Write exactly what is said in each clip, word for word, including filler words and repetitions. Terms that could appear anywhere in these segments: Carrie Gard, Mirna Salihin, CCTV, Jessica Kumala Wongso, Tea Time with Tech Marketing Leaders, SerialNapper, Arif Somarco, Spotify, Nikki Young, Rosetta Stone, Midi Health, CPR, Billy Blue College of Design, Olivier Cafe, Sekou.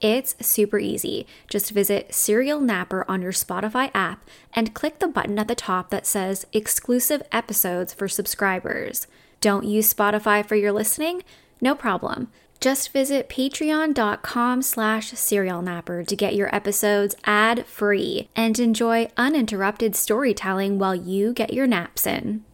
It's super easy. Just visit SerialNapper on your Spotify app and click the button at the top that says Exclusive Episodes for Subscribers. Don't use Spotify for your listening? No problem. Just visit patreon.com slash SerialNapper to get your episodes ad-free and enjoy uninterrupted storytelling while you get your naps in.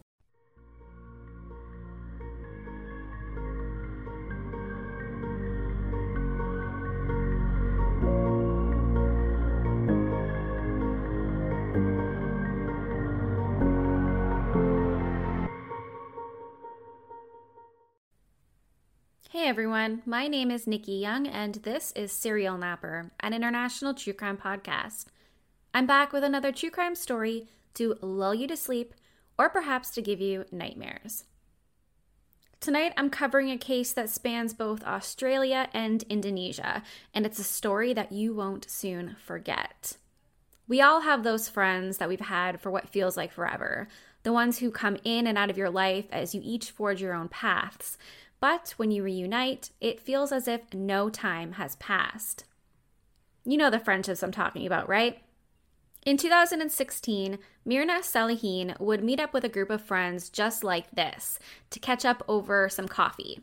Hey everyone, my name is Nikki Young and this is SerialNapper, an international true crime podcast. I'm back with another true crime story to lull you to sleep or perhaps to give you nightmares. Tonight I'm covering a case that spans both Australia and Indonesia, and it's a story that you won't soon forget. We all have those friends that we've had for what feels like forever, the ones who come in and out of your life as you each forge your own paths. But when you reunite, it feels as if no time has passed. You know the friendships I'm talking about, right? In two thousand sixteen, Mirna Salihin would meet up with a group of friends just like this to catch up over some coffee.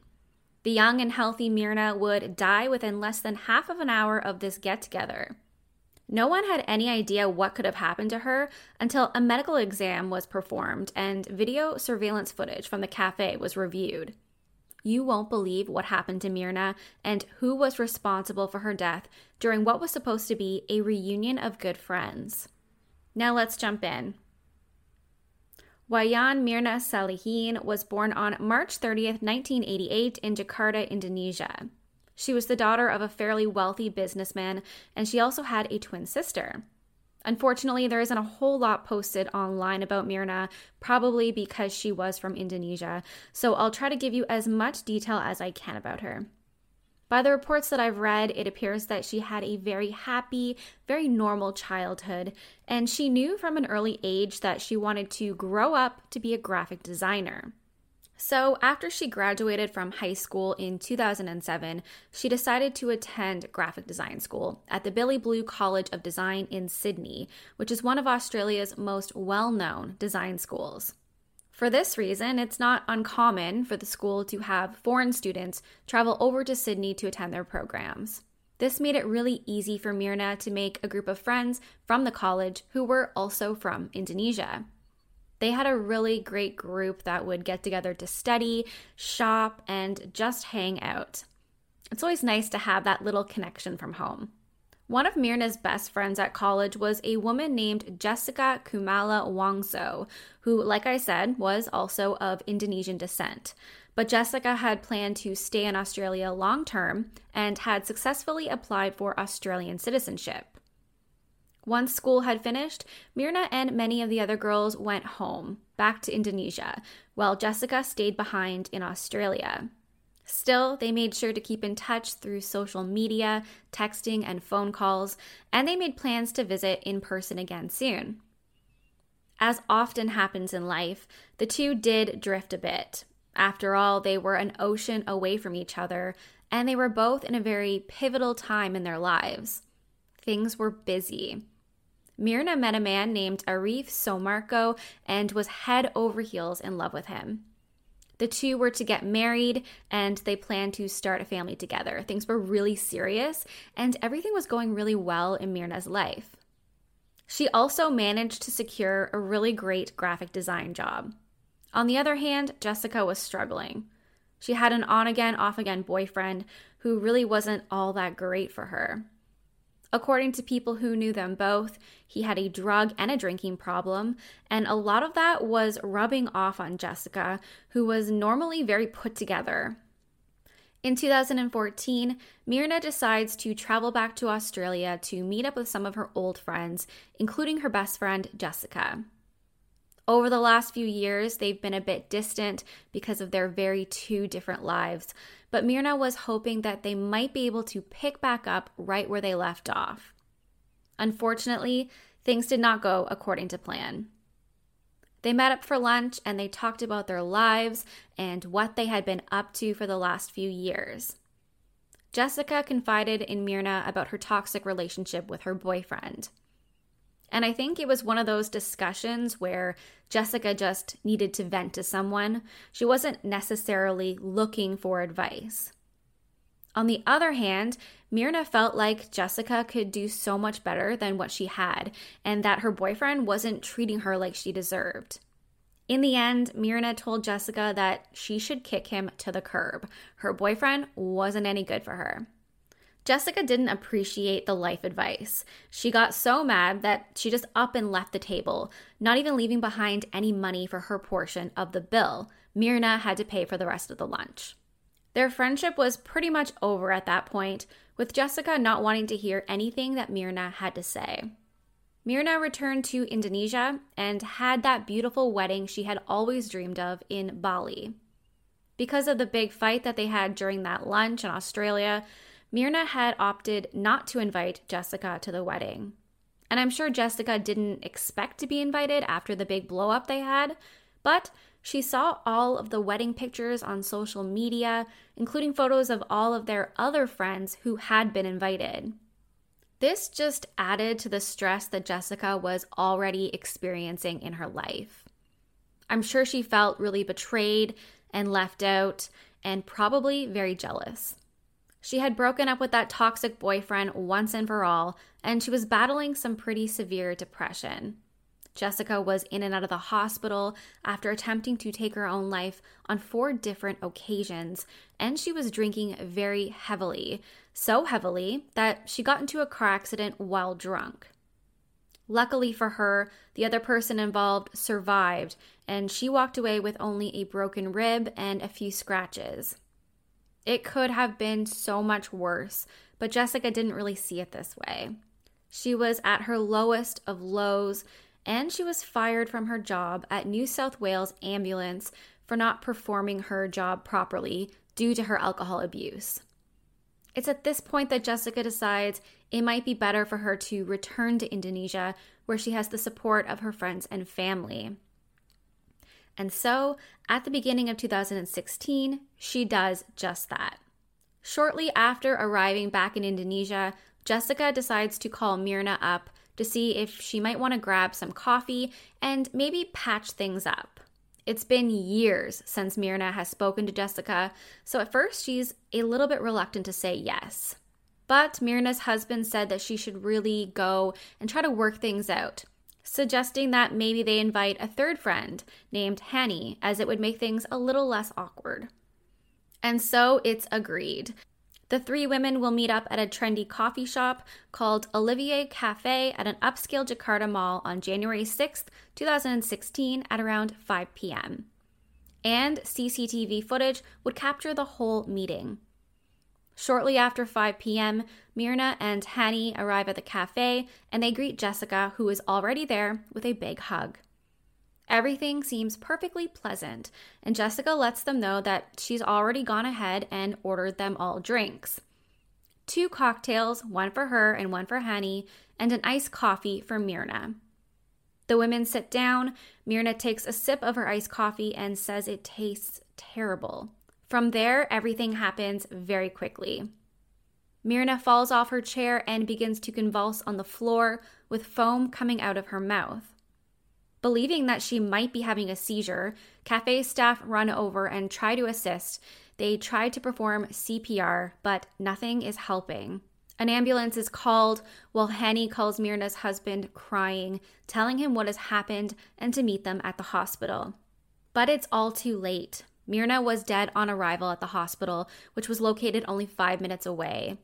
The young and healthy Mirna would die within less than half of an hour of this get-together. No one had any idea what could have happened to her until a medical exam was performed and video surveillance footage from the cafe was reviewed. You won't believe what happened to Mirna and who was responsible for her death during what was supposed to be a reunion of good friends. Now let's jump in. Wayan Mirna Salihin was born on March thirtieth, nineteen eighty-eight in Jakarta, Indonesia. She was the daughter of a fairly wealthy businessman, and she also had a twin sister. Unfortunately, there isn't a whole lot posted online about Mirna, probably because she was from Indonesia, so I'll try to give you as much detail as I can about her. By the reports that I've read, it appears that she had a very happy, very normal childhood, and she knew from an early age that she wanted to grow up to be a graphic designer. So after she graduated from high school in two thousand seven, she decided to attend graphic design school at the Billy Blue College of Design in Sydney, which is one of Australia's most well-known design schools. For this reason, it's not uncommon for the school to have foreign students travel over to Sydney to attend their programs. This made it really easy for Mirna to make a group of friends from the college who were also from Indonesia. They had a really great group that would get together to study, shop, and just hang out. It's always nice to have that little connection from home. One of Mirna's best friends at college was a woman named Jessica Kumala Wongso, who, like I said, was also of Indonesian descent. But Jessica had planned to stay in Australia long term and had successfully applied for Australian citizenship. Once school had finished, Mirna and many of the other girls went home, back to Indonesia, while Jessica stayed behind in Australia. Still, they made sure to keep in touch through social media, texting, and phone calls, and they made plans to visit in person again soon. As often happens in life, the two did drift a bit. After all, they were an ocean away from each other, and they were both in a very pivotal time in their lives. Things were busy. Mirna met a man named Arif Somarco and was head over heels in love with him. The two were to get married and they planned to start a family together. Things were really serious and everything was going really well in Mirna's life. She also managed to secure a really great graphic design job. On the other hand, Jessica was struggling. She had an on-again, off-again boyfriend who really wasn't all that great for her. According to people who knew them both, he had a drug and a drinking problem, and a lot of that was rubbing off on Jessica, who was normally very put together. In two thousand fourteen, Mirna decides to travel back to Australia to meet up with some of her old friends, including her best friend, Jessica. Over the last few years, they've been a bit distant because of their very two different lives, but Mirna was hoping that they might be able to pick back up right where they left off. Unfortunately, things did not go according to plan. They met up for lunch and they talked about their lives and what they had been up to for the last few years. Jessica confided in Mirna about her toxic relationship with her boyfriend. And I think it was one of those discussions where Jessica just needed to vent to someone. She wasn't necessarily looking for advice. On the other hand, Mirna felt like Jessica could do so much better than what she had, and that her boyfriend wasn't treating her like she deserved. In the end, Mirna told Jessica that she should kick him to the curb. Her boyfriend wasn't any good for her. Jessica didn't appreciate the life advice. She got so mad that she just up and left the table, not even leaving behind any money for her portion of the bill. Mirna had to pay for the rest of the lunch. Their friendship was pretty much over at that point, with Jessica not wanting to hear anything that Mirna had to say. Mirna returned to Indonesia and had that beautiful wedding she had always dreamed of in Bali. Because of the big fight that they had during that lunch in Australia, Mirna had opted not to invite Jessica to the wedding. And I'm sure Jessica didn't expect to be invited after the big blow-up they had, but she saw all of the wedding pictures on social media, including photos of all of their other friends who had been invited. This just added to the stress that Jessica was already experiencing in her life. I'm sure she felt really betrayed and left out, and probably very jealous. She had broken up with that toxic boyfriend once and for all, and she was battling some pretty severe depression. Jessica was in and out of the hospital after attempting to take her own life on four different occasions, and she was drinking very heavily, so heavily that she got into a car accident while drunk. Luckily for her, the other person involved survived, and she walked away with only a broken rib and a few scratches. It could have been so much worse, but Jessica didn't really see it this way. She was at her lowest of lows, and she was fired from her job at New South Wales Ambulance for not performing her job properly due to her alcohol abuse. It's at this point that Jessica decides it might be better for her to return to Indonesia, where she has the support of her friends and family. And so, at the beginning of two thousand sixteen, she does just that. Shortly after arriving back in Indonesia, Jessica decides to call Mirna up to see if she might want to grab some coffee and maybe patch things up. It's been years since Mirna has spoken to Jessica, so at first she's a little bit reluctant to say yes. But Mirna's husband said that she should really go and try to work things out, suggesting that maybe they invite a third friend named Hani, as it would make things a little less awkward. And so it's agreed. The three women will meet up at a trendy coffee shop called Olivier Cafe at an upscale Jakarta mall on January sixth, two thousand sixteen at around five p.m. And C C T V footage would capture the whole meeting. Shortly after five p.m., Mirna and Hani arrive at the cafe and they greet Jessica, who is already there, with a big hug. Everything seems perfectly pleasant, and Jessica lets them know that she's already gone ahead and ordered them all drinks. Two cocktails, one for her and one for Hani, and an iced coffee for Mirna. The women sit down. Mirna takes a sip of her iced coffee and says it tastes terrible. From there, everything happens very quickly. Mirna falls off her chair and begins to convulse on the floor with foam coming out of her mouth. Believing that she might be having a seizure, cafe staff run over and try to assist. They try to perform C P R, but nothing is helping. An ambulance is called while Hani calls Mirna's husband crying, telling him what has happened and to meet them at the hospital. But it's all too late. Mirna was dead on arrival at the hospital, which was located only five minutes away.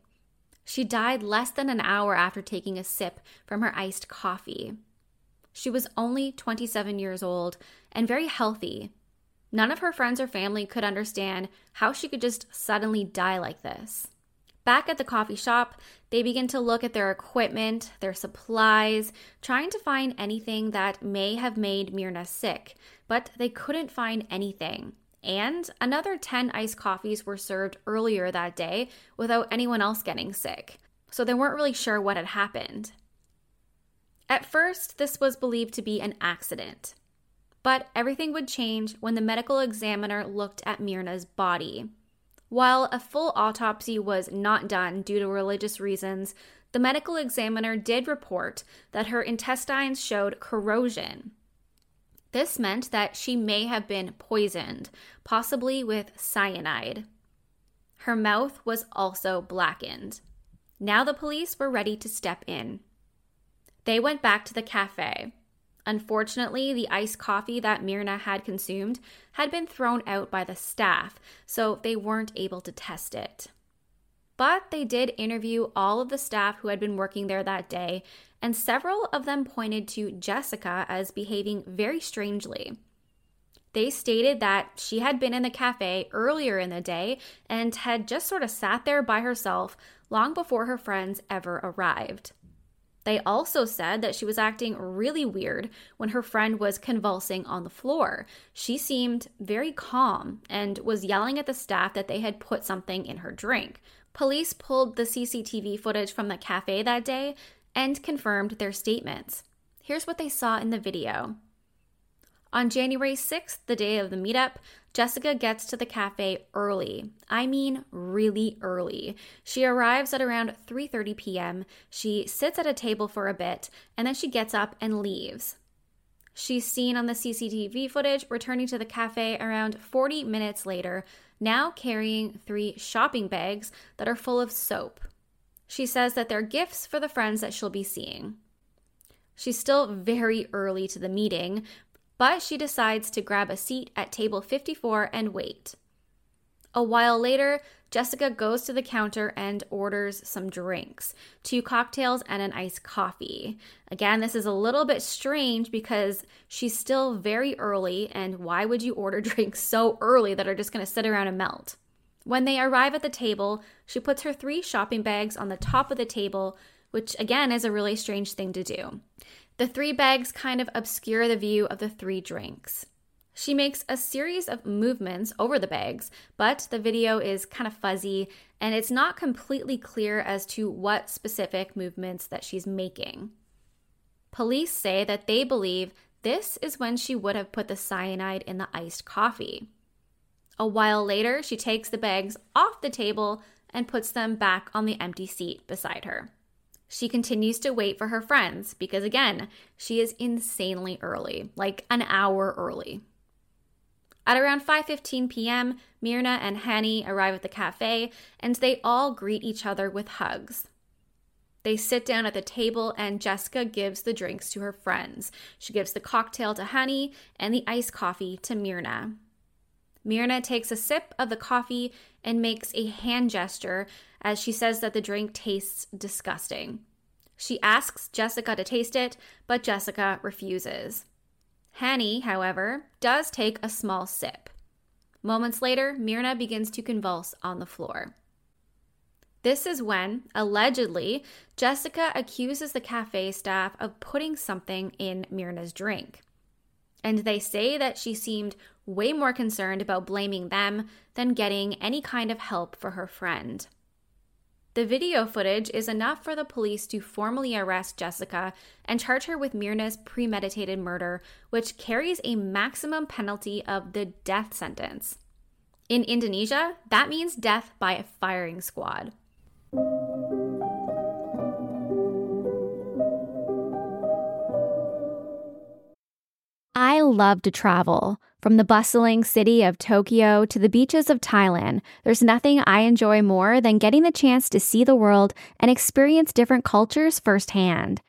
She died less than an hour after taking a sip from her iced coffee. She was only twenty-seven years old and very healthy. None of her friends or family could understand how she could just suddenly die like this. Back at the coffee shop, they begin to look at their equipment, their supplies, trying to find anything that may have made Mirna sick, but they couldn't find anything. And another ten iced coffees were served earlier that day without anyone else getting sick, so they weren't really sure what had happened. At first, this was believed to be an accident, but everything would change when the medical examiner looked at Mirna's body. While a full autopsy was not done due to religious reasons, the medical examiner did report that her intestines showed corrosion. This meant that she may have been poisoned, possibly with cyanide. Her mouth was also blackened. Now the police were ready to step in. They went back to the cafe. Unfortunately, the iced coffee that Mirna had consumed had been thrown out by the staff, so they weren't able to test it. But they did interview all of the staff who had been working there that day, and several of them pointed to Jessica as behaving very strangely. They stated that she had been in the cafe earlier in the day and had just sort of sat there by herself long before her friends ever arrived. They also said that she was acting really weird when her friend was convulsing on the floor. She seemed very calm and was yelling at the staff that they had put something in her drink. Police pulled the C C T V footage from the cafe that day and confirmed their statements. Here's what they saw in the video. On January sixth, the day of the meetup, Jessica gets to the cafe early. I mean really early. She arrives at around three thirty p.m. She sits at a table for a bit, and then she gets up and leaves. She's seen on the C C T V footage returning to the cafe around forty minutes later, now carrying three shopping bags that are full of soap. She says that they're gifts for the friends that she'll be seeing. She's still very early to the meeting, but she decides to grab a seat at table fifty-four and wait. A while later, Jessica goes to the counter and orders some drinks, two cocktails and an iced coffee. Again, this is a little bit strange because she's still very early, and why would you order drinks so early that are just going to sit around and melt? When they arrive at the table, she puts her three shopping bags on the top of the table, which again is a really strange thing to do. The three bags kind of obscure the view of the three drinks. She makes a series of movements over the bags, but the video is kind of fuzzy, and it's not completely clear as to what specific movements that she's making. Police say that they believe this is when she would have put the cyanide in the iced coffee. A while later, she takes the bags off the table and puts them back on the empty seat beside her. She continues to wait for her friends because, again, she is insanely early, like an hour early. At around five fifteen p.m., Mirna and Hani arrive at the cafe, and they all greet each other with hugs. They sit down at the table, and Jessica gives the drinks to her friends. She gives the cocktail to Hani and the iced coffee to Mirna. Mirna takes a sip of the coffee and makes a hand gesture as she says that the drink tastes disgusting. She asks Jessica to taste it, but Jessica refuses. Hani, however, does take a small sip. Moments later, Mirna begins to convulse on the floor. This is when, allegedly, Jessica accuses the cafe staff of putting something in Mirna's drink. And they say that she seemed way more concerned about blaming them than getting any kind of help for her friend. The video footage is enough for the police to formally arrest Jessica and charge her with Mirna's premeditated murder, which carries a maximum penalty of the death sentence. In Indonesia, that means death by a firing squad. I love to travel. From the bustling city of Tokyo to the beaches of Thailand, there's nothing I enjoy more than getting the chance to see the world and experience different cultures firsthand.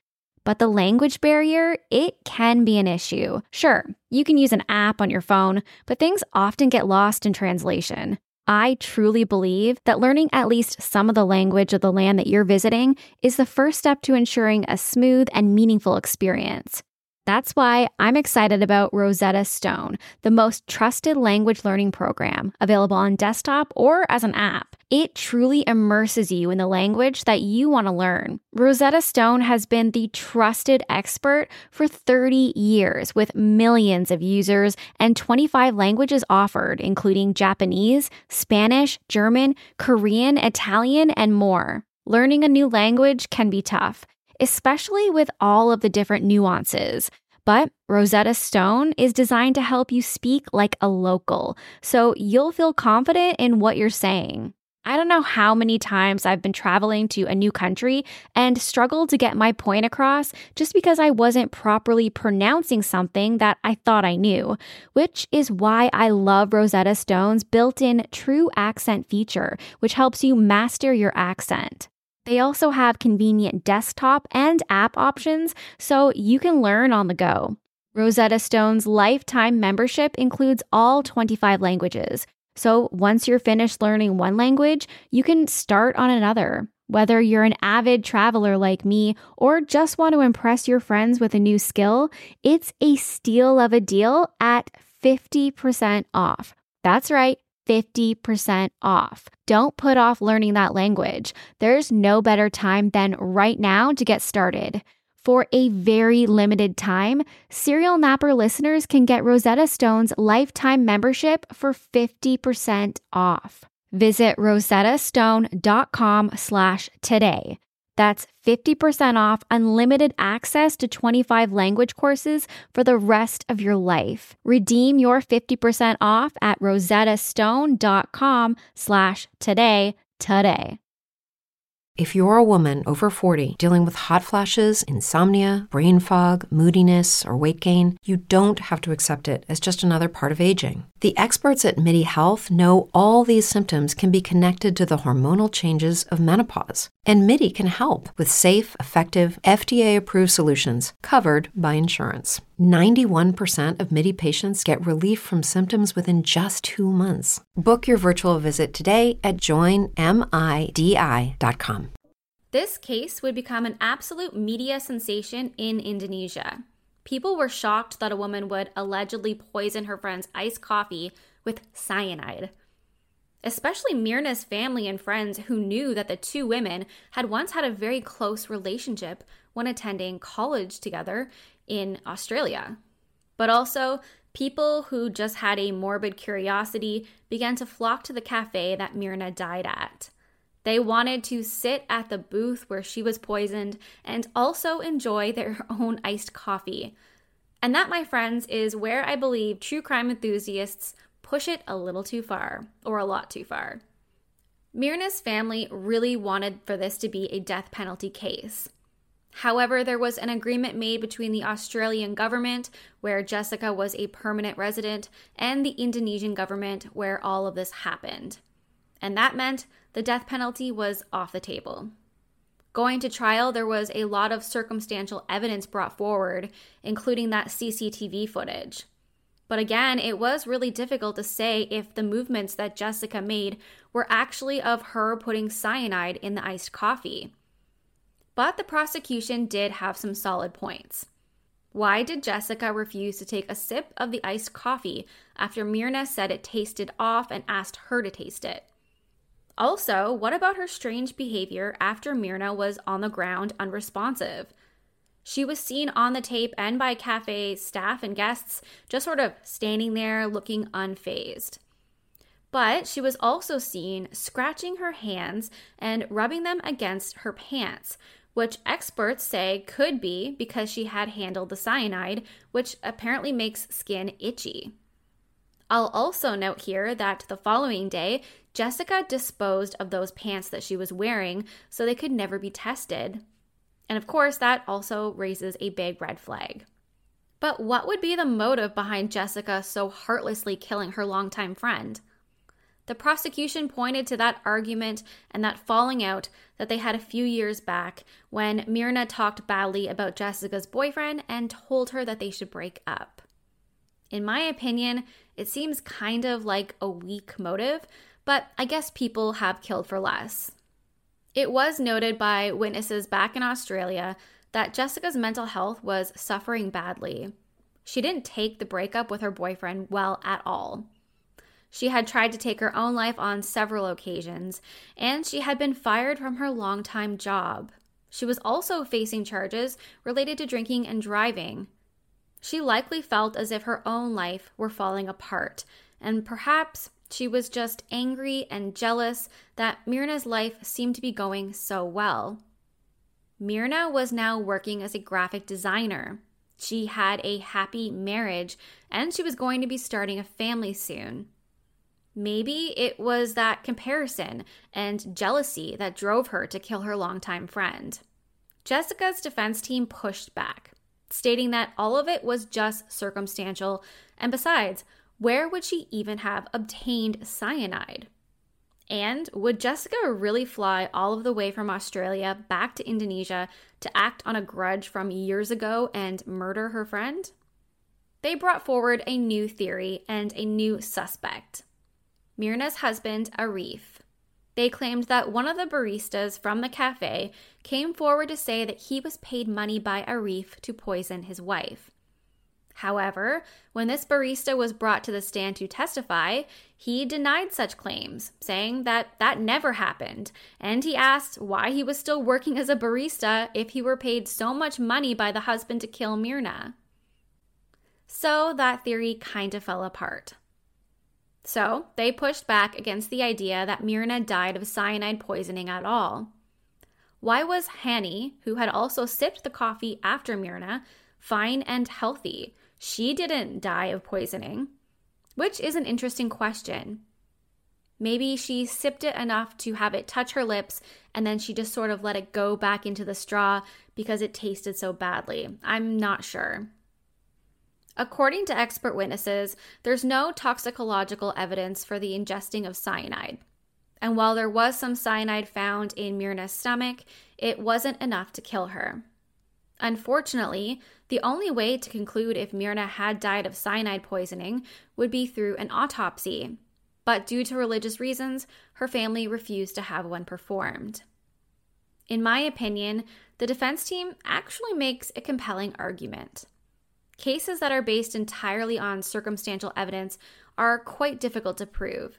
But the language barrier, it can be an issue. Sure, you can use an app on your phone, but things often get lost in translation. I truly believe that learning at least some of the language of the land that you're visiting is the first step to ensuring a smooth and meaningful experience. That's why I'm excited about Rosetta Stone, the most trusted language learning program, available on desktop or as an app. It truly immerses you in the language that you want to learn. Rosetta Stone has been the trusted expert for thirty years with millions of users and twenty-five languages offered, including Japanese, Spanish, German, Korean, Italian, and more. Learning a new language can be tough, especially with all of the different nuances. But Rosetta Stone is designed to help you speak like a local, so you'll feel confident in what you're saying. I don't know how many times I've been traveling to a new country and struggled to get my point across just because I wasn't properly pronouncing something that I thought I knew, which is why I love Rosetta Stone's built-in True Accent feature, which helps you master your accent. They also have convenient desktop and app options so you can learn on the go. Rosetta Stone's lifetime membership includes all twenty-five languages. So once you're finished learning one language, you can start on another. Whether you're an avid traveler like me or just want to impress your friends with a new skill, it's a steal of a deal at fifty percent off. That's right, fifty percent off. Don't put off learning that language. There's no better time than right now to get started. For a very limited time, SerialNapper listeners can get Rosetta Stone's lifetime membership for fifty percent off. Visit rosettastone.com slash today. That's fifty percent off unlimited access to twenty-five language courses for the rest of your life. Redeem your fifty percent off at rosettastone.com slash today today. If you're a woman over forty dealing with hot flashes, insomnia, brain fog, moodiness, or weight gain, you don't have to accept it as just another part of aging. The experts at Midi Health know all these symptoms can be connected to the hormonal changes of menopause, and Midi can help with safe, effective, F D A-approved solutions covered by insurance. ninety-one percent of Midi patients get relief from symptoms within just two months. Book your virtual visit today at join midi dot com. This case would become an absolute media sensation in Indonesia. People were shocked that a woman would allegedly poison her friend's iced coffee with cyanide. Especially Mirna's family and friends, who knew that the two women had once had a very close relationship when attending college together in Australia. But also, people who just had a morbid curiosity began to flock to the cafe that Mirna died at. They wanted to sit at the booth where she was poisoned and also enjoy their own iced coffee. And that, my friends, is where I believe true crime enthusiasts push it a little too far, or a lot too far. Mirna's family really wanted for this to be a death penalty case. However, there was an agreement made between the Australian government, where Jessica was a permanent resident, and the Indonesian government, where all of this happened. And that meant the death penalty was off the table. Going to trial, there was a lot of circumstantial evidence brought forward, including that C C T V footage. But again, it was really difficult to say if the movements that Jessica made were actually of her putting cyanide in the iced coffee. But the prosecution did have some solid points. Why did Jessica refuse to take a sip of the iced coffee after Mirna said it tasted off and asked her to taste it? Also, what about her strange behavior after Mirna was on the ground unresponsive? She was seen on the tape and by cafe staff and guests just sort of standing there looking unfazed. But she was also seen scratching her hands and rubbing them against her pants, which experts say could be because she had handled the cyanide, which apparently makes skin itchy. I'll also note here that the following day, Jessica disposed of those pants that she was wearing so they could never be tested. And of course, that also raises a big red flag. But what would be the motive behind Jessica so heartlessly killing her longtime friend? The prosecution pointed to that argument and that falling out that they had a few years back when Mirna talked badly about Jessica's boyfriend and told her that they should break up. In my opinion, it seems kind of like a weak motive, but I guess people have killed for less. It was noted by witnesses back in Australia that Jessica's mental health was suffering badly. She didn't take the breakup with her boyfriend well at all. She had tried to take her own life on several occasions, and she had been fired from her longtime job. She was also facing charges related to drinking and driving. She likely felt as if her own life were falling apart, and perhaps she was just angry and jealous that Mirna's life seemed to be going so well. Mirna was now working as a graphic designer. She had a happy marriage, and she was going to be starting a family soon. Maybe it was that comparison and jealousy that drove her to kill her longtime friend. Jessica's defense team pushed back, stating that all of it was just circumstantial, and besides, where would she even have obtained cyanide? And would Jessica really fly all of the way from Australia back to Indonesia to act on a grudge from years ago and murder her friend? They brought forward a new theory and a new suspect: Mirna's husband, Arif. They claimed that one of the baristas from the cafe came forward to say that he was paid money by Arif to poison his wife. However, when this barista was brought to the stand to testify, he denied such claims, saying that that never happened, and he asked why he was still working as a barista if he were paid so much money by the husband to kill Mirna. So that theory kind of fell apart. So, they pushed back against the idea that Mirna died of cyanide poisoning at all. Why was Hani, who had also sipped the coffee after Mirna, fine and healthy? She didn't die of poisoning, which is an interesting question. Maybe she sipped it enough to have it touch her lips, and then she just sort of let it go back into the straw because it tasted so badly. I'm not sure. According to expert witnesses, there's no toxicological evidence for the ingesting of cyanide. And while there was some cyanide found in Mirna's stomach, it wasn't enough to kill her. Unfortunately, the only way to conclude if Mirna had died of cyanide poisoning would be through an autopsy. But due to religious reasons, her family refused to have one performed. In my opinion, the defense team actually makes a compelling argument. Cases that are based entirely on circumstantial evidence are quite difficult to prove.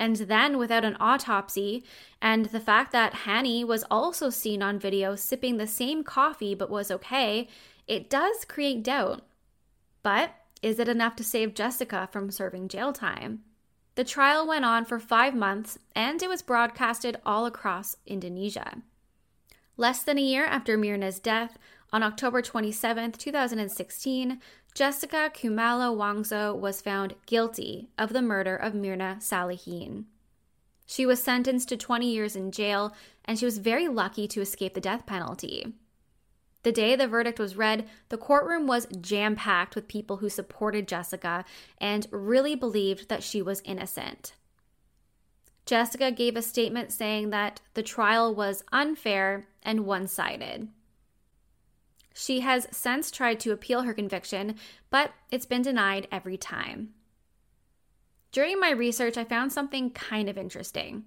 And then without an autopsy, and the fact that Hani was also seen on video sipping the same coffee but was okay, it does create doubt. But is it enough to save Jessica from serving jail time? The trial went on for five months and it was broadcasted all across Indonesia. Less than a year after Mirna's death, on October twenty-seventh, two thousand sixteen, Jessica Kumala Wongso was found guilty of the murder of Mirna Salihin. She was sentenced to twenty years in jail, and she was very lucky to escape the death penalty. The day the verdict was read, the courtroom was jam-packed with people who supported Jessica and really believed that she was innocent. Jessica gave a statement saying that the trial was unfair and one-sided. She has since tried to appeal her conviction, but it's been denied every time. During my research, I found something kind of interesting.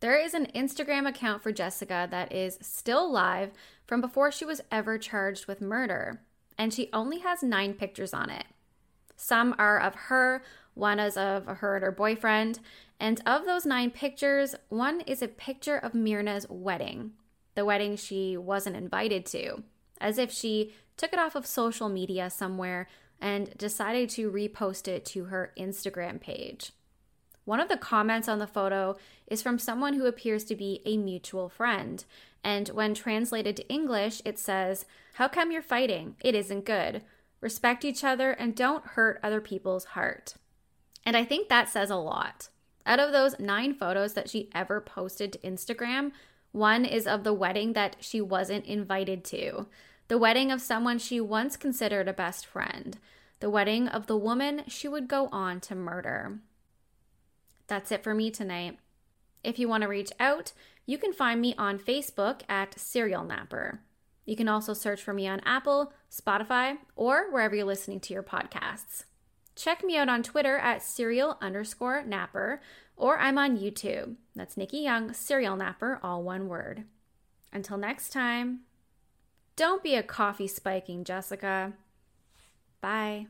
There is an Instagram account for Jessica that is still live from before she was ever charged with murder, and she only has nine pictures on it. Some are of her, one is of her and her boyfriend, and of those nine pictures, one is a picture of Mirna's wedding, the wedding she wasn't invited to, as if she took it off of social media somewhere and decided to repost it to her Instagram page. One of the comments on the photo is from someone who appears to be a mutual friend, and when translated to English, it says, "How come you're fighting? It isn't good. Respect each other and don't hurt other people's heart." And I think that says a lot. Out of those nine photos that she ever posted to Instagram, one is of the wedding that she wasn't invited to, the wedding of someone she once considered a best friend, the wedding of the woman she would go on to murder. That's it for me tonight. If you want to reach out, you can find me on Facebook at SerialNapper. You can also search for me on Apple, Spotify, or wherever you're listening to your podcasts. Check me out on Twitter at serial underscore napper, or I'm on YouTube. That's Nikki Young, Serial Napper, all one word. Until next time. Don't be a coffee spiking, Jessica. Bye.